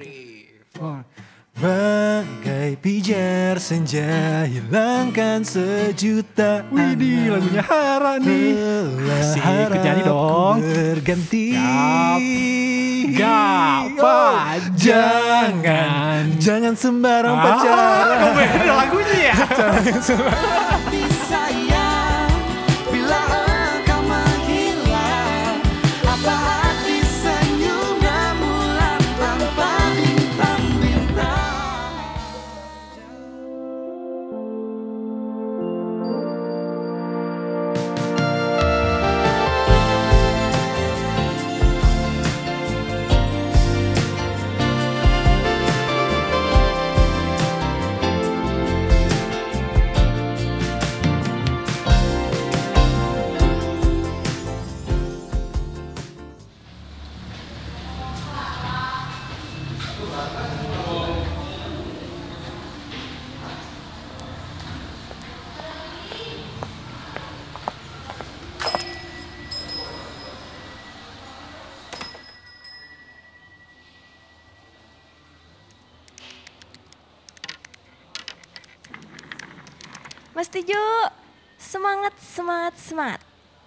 3, 4. Bagai pijar senja hilangkan sejuta. Widih, lagunya Hara nih. Asik, ikut nyanyi dong. Berganti. Gapa, jangan sembarang pacaran. Kok beda lagunya ya? Mas Tejo, semangat.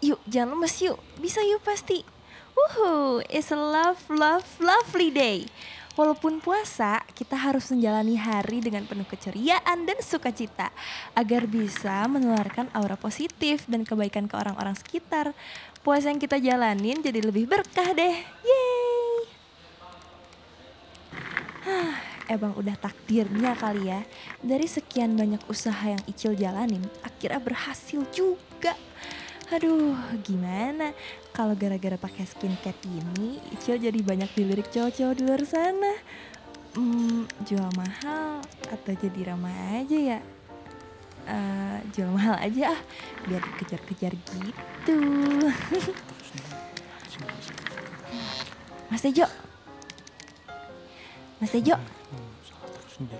Yuk, jangan lemes yuk. Bisa yuk pasti. Wuhu, it's a lovely day. Walaupun puasa, kita harus menjalani hari dengan penuh keceriaan dan sukacita. Agar bisa menularkan aura positif dan kebaikan ke orang-orang sekitar. Puasa yang kita jalanin jadi lebih berkah deh. Yeay! Emang udah takdirnya kali ya, dari sekian banyak usaha yang Icil jalanin, akhirnya berhasil juga. Aduh, gimana kalau gara-gara pakai skincare ini, Icil jadi banyak dilirik cowok-cowok di luar sana. Jual mahal atau jadi ramah aja ya? Jual mahal aja ah, biar dikejar-kejar gitu. Mas Tejo. Mas Tejo. Ya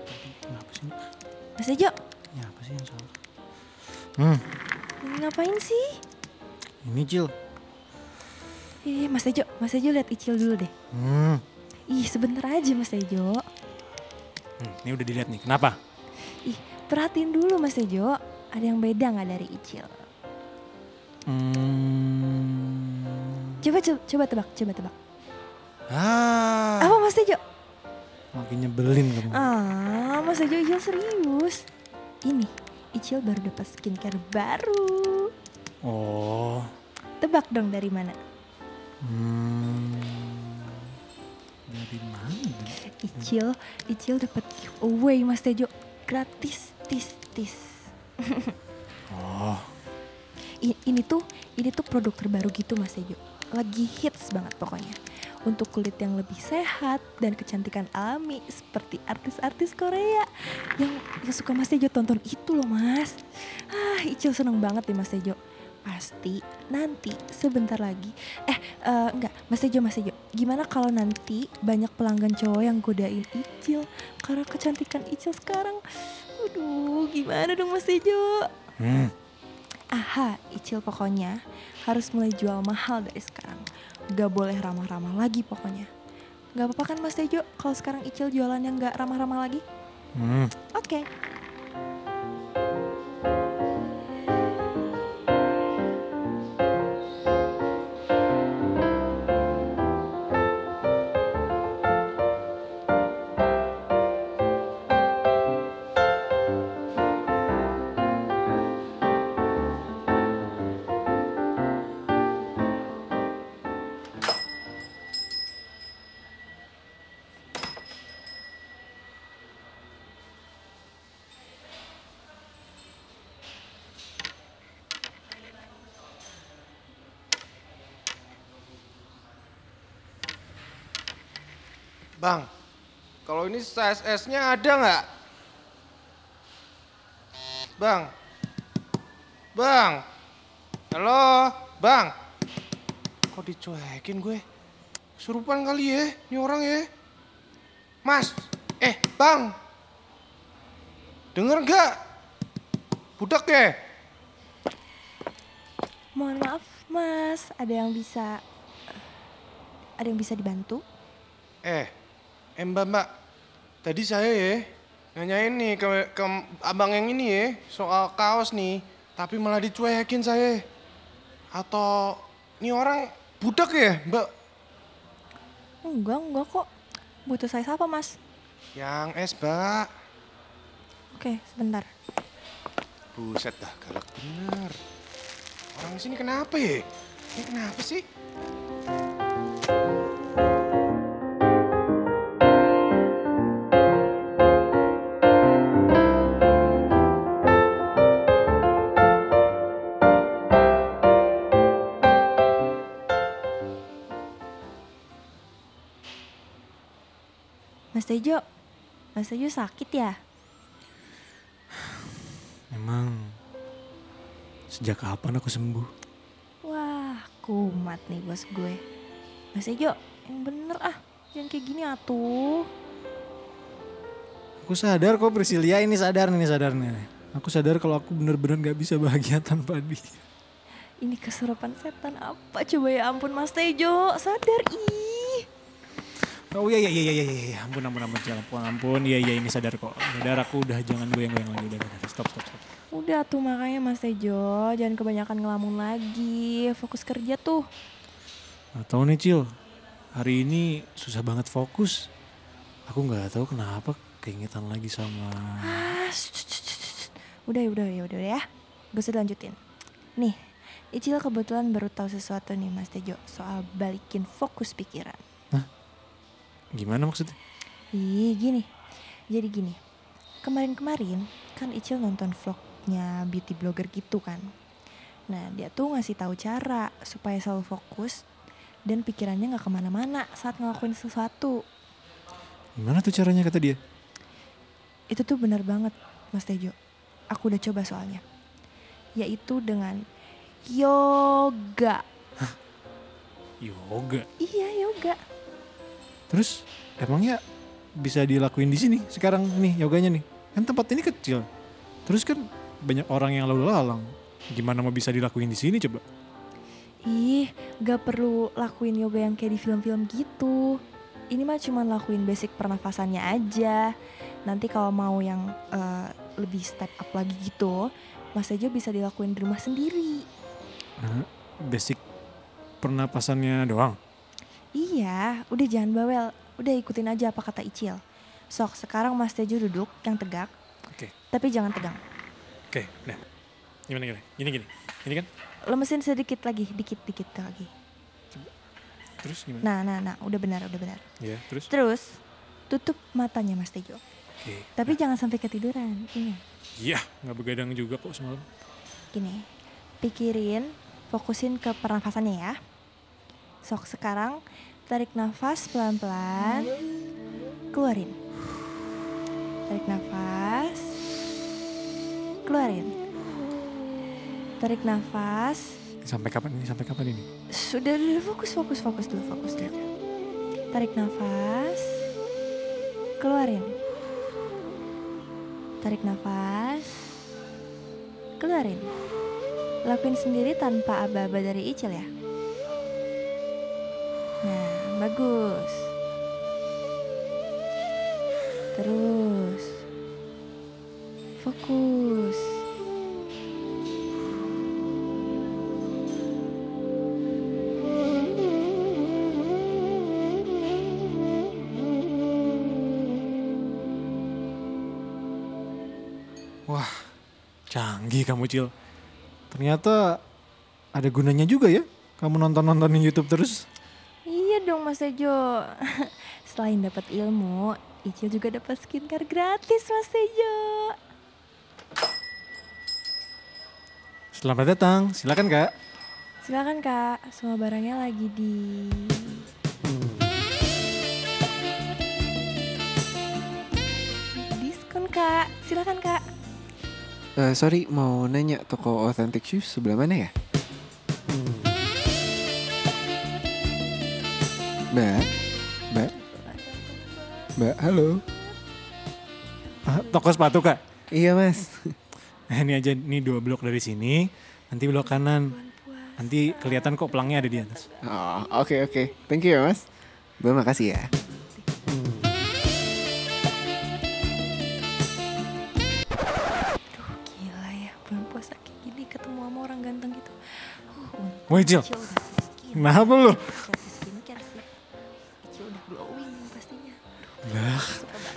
apa sih yang salah? Ngapain sih? Ini Icil. Mas Tejo lihat Icil dulu deh. Ih, sebentar aja Mas Tejo. Ini udah dilihat nih. Kenapa? Ih, perhatiin dulu Mas Tejo. Ada yang beda nggak dari Icil? Coba tebak. Apa Mas Tejo? Makin nyebelin kamu. Mas Tejo, Icil serius. Ini, Icil baru dapat skincare baru. Oh. Tebak dong dari mana? Dari mana? Icil dapat giveaway Mas Tejo. Gratis, tis. Oh. Ini tuh produk terbaru gitu Mas Tejo. Lagi hits banget pokoknya. Untuk kulit yang lebih sehat dan kecantikan alami seperti artis-artis Korea yang suka Mas Tejo tonton itu loh Mas. Icil seneng banget nih Mas Tejo. Pasti nanti sebentar lagi. Mas Tejo. Gimana kalau nanti banyak pelanggan cowok yang godain Icil karena kecantikan Icil sekarang? Aduh, gimana dong Mas Tejo? Aha, Icil pokoknya harus mulai jual mahal dari sekarang. Gak boleh ramah-ramah lagi pokoknya. Gak apa-apa kan Mas Tejo kalau sekarang Icil jualan yang gak ramah-ramah lagi? Oke. Bang, kalau ini size S-nya ada nggak? Bang, halo, Bang. Kok dicuekin gue? Kesurupan kali ya, ini orang ya. Mas, Bang. Dengar nggak? Budak ya? Mohon maaf, Mas. Ada yang bisa dibantu? Mbak, tadi saya ya nanyain nih ke abang yang ini ya soal kaos nih, tapi malah dicuekin saya. Atau ini orang budak ya, Mbak? Enggak kok. Butuh size apa, Mas? Yang S, Mbak. Oke, sebentar. Buset dah, galak bener. Orang sini kenapa ya? Ini kenapa sih? Mas Tejo sakit ya? Emang sejak kapan aku sembuh? Wah, kumat nih bos gue. Mas Tejo, yang bener ah, jangan kayak gini atuh. Aku sadar kok Priscilia, ini sadar nih. Aku sadar kalau aku bener-bener gak bisa bahagia tanpa dia. Ini kesurupan setan apa coba ya ampun Mas Tejo, sadar ih. Oh iya, ampun, jangan, iya ini sadar kok. Sadar aku udah, jangan goyang lagi, udah, stop. Udah tuh makanya Mas Tejo, jangan kebanyakan ngelamun lagi, fokus kerja tuh. Gak tau nih Cil, hari ini susah banget fokus. Aku gak tahu kenapa keingetan lagi sama... Udah ya, gue sudah lanjutin. Nih, Icil kebetulan baru tahu sesuatu nih Mas Tejo, soal balikin fokus pikiran. Gimana maksudnya? Jadi gini. Kemarin kan Icil nonton vlognya beauty blogger gitu kan. Nah dia tuh ngasih tahu cara supaya selalu fokus dan pikirannya gak kemana-mana saat ngelakuin sesuatu. Gimana tuh caranya kata dia? Itu tuh benar banget Mas Tejo. Aku udah coba soalnya. Yaitu dengan yoga. Hah? Yoga? Iya yoga. Terus emangnya bisa dilakuin di sini sekarang nih yoganya nih? Kan tempat ini kecil. Terus kan banyak orang yang lalu-lalang. Gimana mau bisa dilakuin di sini coba? Ih, gak perlu lakuin yoga yang kayak di film-film gitu. Ini mah cuma lakuin basic pernafasannya aja. Nanti kalau mau yang lebih step up lagi gitu, Mas aja bisa dilakuin di rumah sendiri. Basic pernapasannya doang? Iya, udah jangan bawel. Udah ikutin aja apa kata Icil. Sok, sekarang Mas Tejo duduk yang tegak. Oke. Tapi jangan tegang. Oke, udah. Gimana? Gini. Ini kan? Lemesin sedikit lagi, dikit lagi. Coba. Terus gimana? Nah, udah benar. Iya, terus? Terus, tutup matanya Mas Tejo. Oke. Tapi jangan sampai ketiduran, ingat. Iya, gak begadang juga kok semalam. Gini, pikirin, fokusin ke pernafasannya ya. Sok sekarang, tarik nafas pelan-pelan, keluarin. Tarik nafas, keluarin. Tarik nafas. Sampai kapan ini? Sudah dulu, fokus dulu. Tarik nafas, keluarin. Tarik nafas, keluarin. Lakuin sendiri tanpa aba-aba dari Icil ya. Nah, bagus. Terus. Fokus. Wah, canggih kamu Cil. Ternyata ada gunanya juga ya kamu nontonin YouTube terus. Dong Mas Tejo. Selain dapat ilmu, Icil juga dapat skincare gratis Mas Tejo. Selamat datang, silakan Kak. Silakan Kak, semua barangnya lagi di... diskon Kak, silakan Kak. Sorry, mau nanya toko Authentic Shoes sebelah mana ya? Mbak, halo. Toko sepatu Kak? Iya Mas. Ini aja, ini 2 blok dari sini, nanti blok kanan. Nanti kelihatan kok pelangnya ada di atas. Oke. Thank you ya Mas. Terima kasih ya. Woi Jil, kenapa lu? Nah,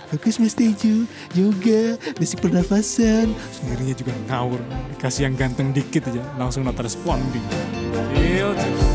bagus Mas Tejo juga, basic pernafasan. Sendirinya juga ngawur, dikasih yang ganteng dikit aja, langsung not responding. Jil.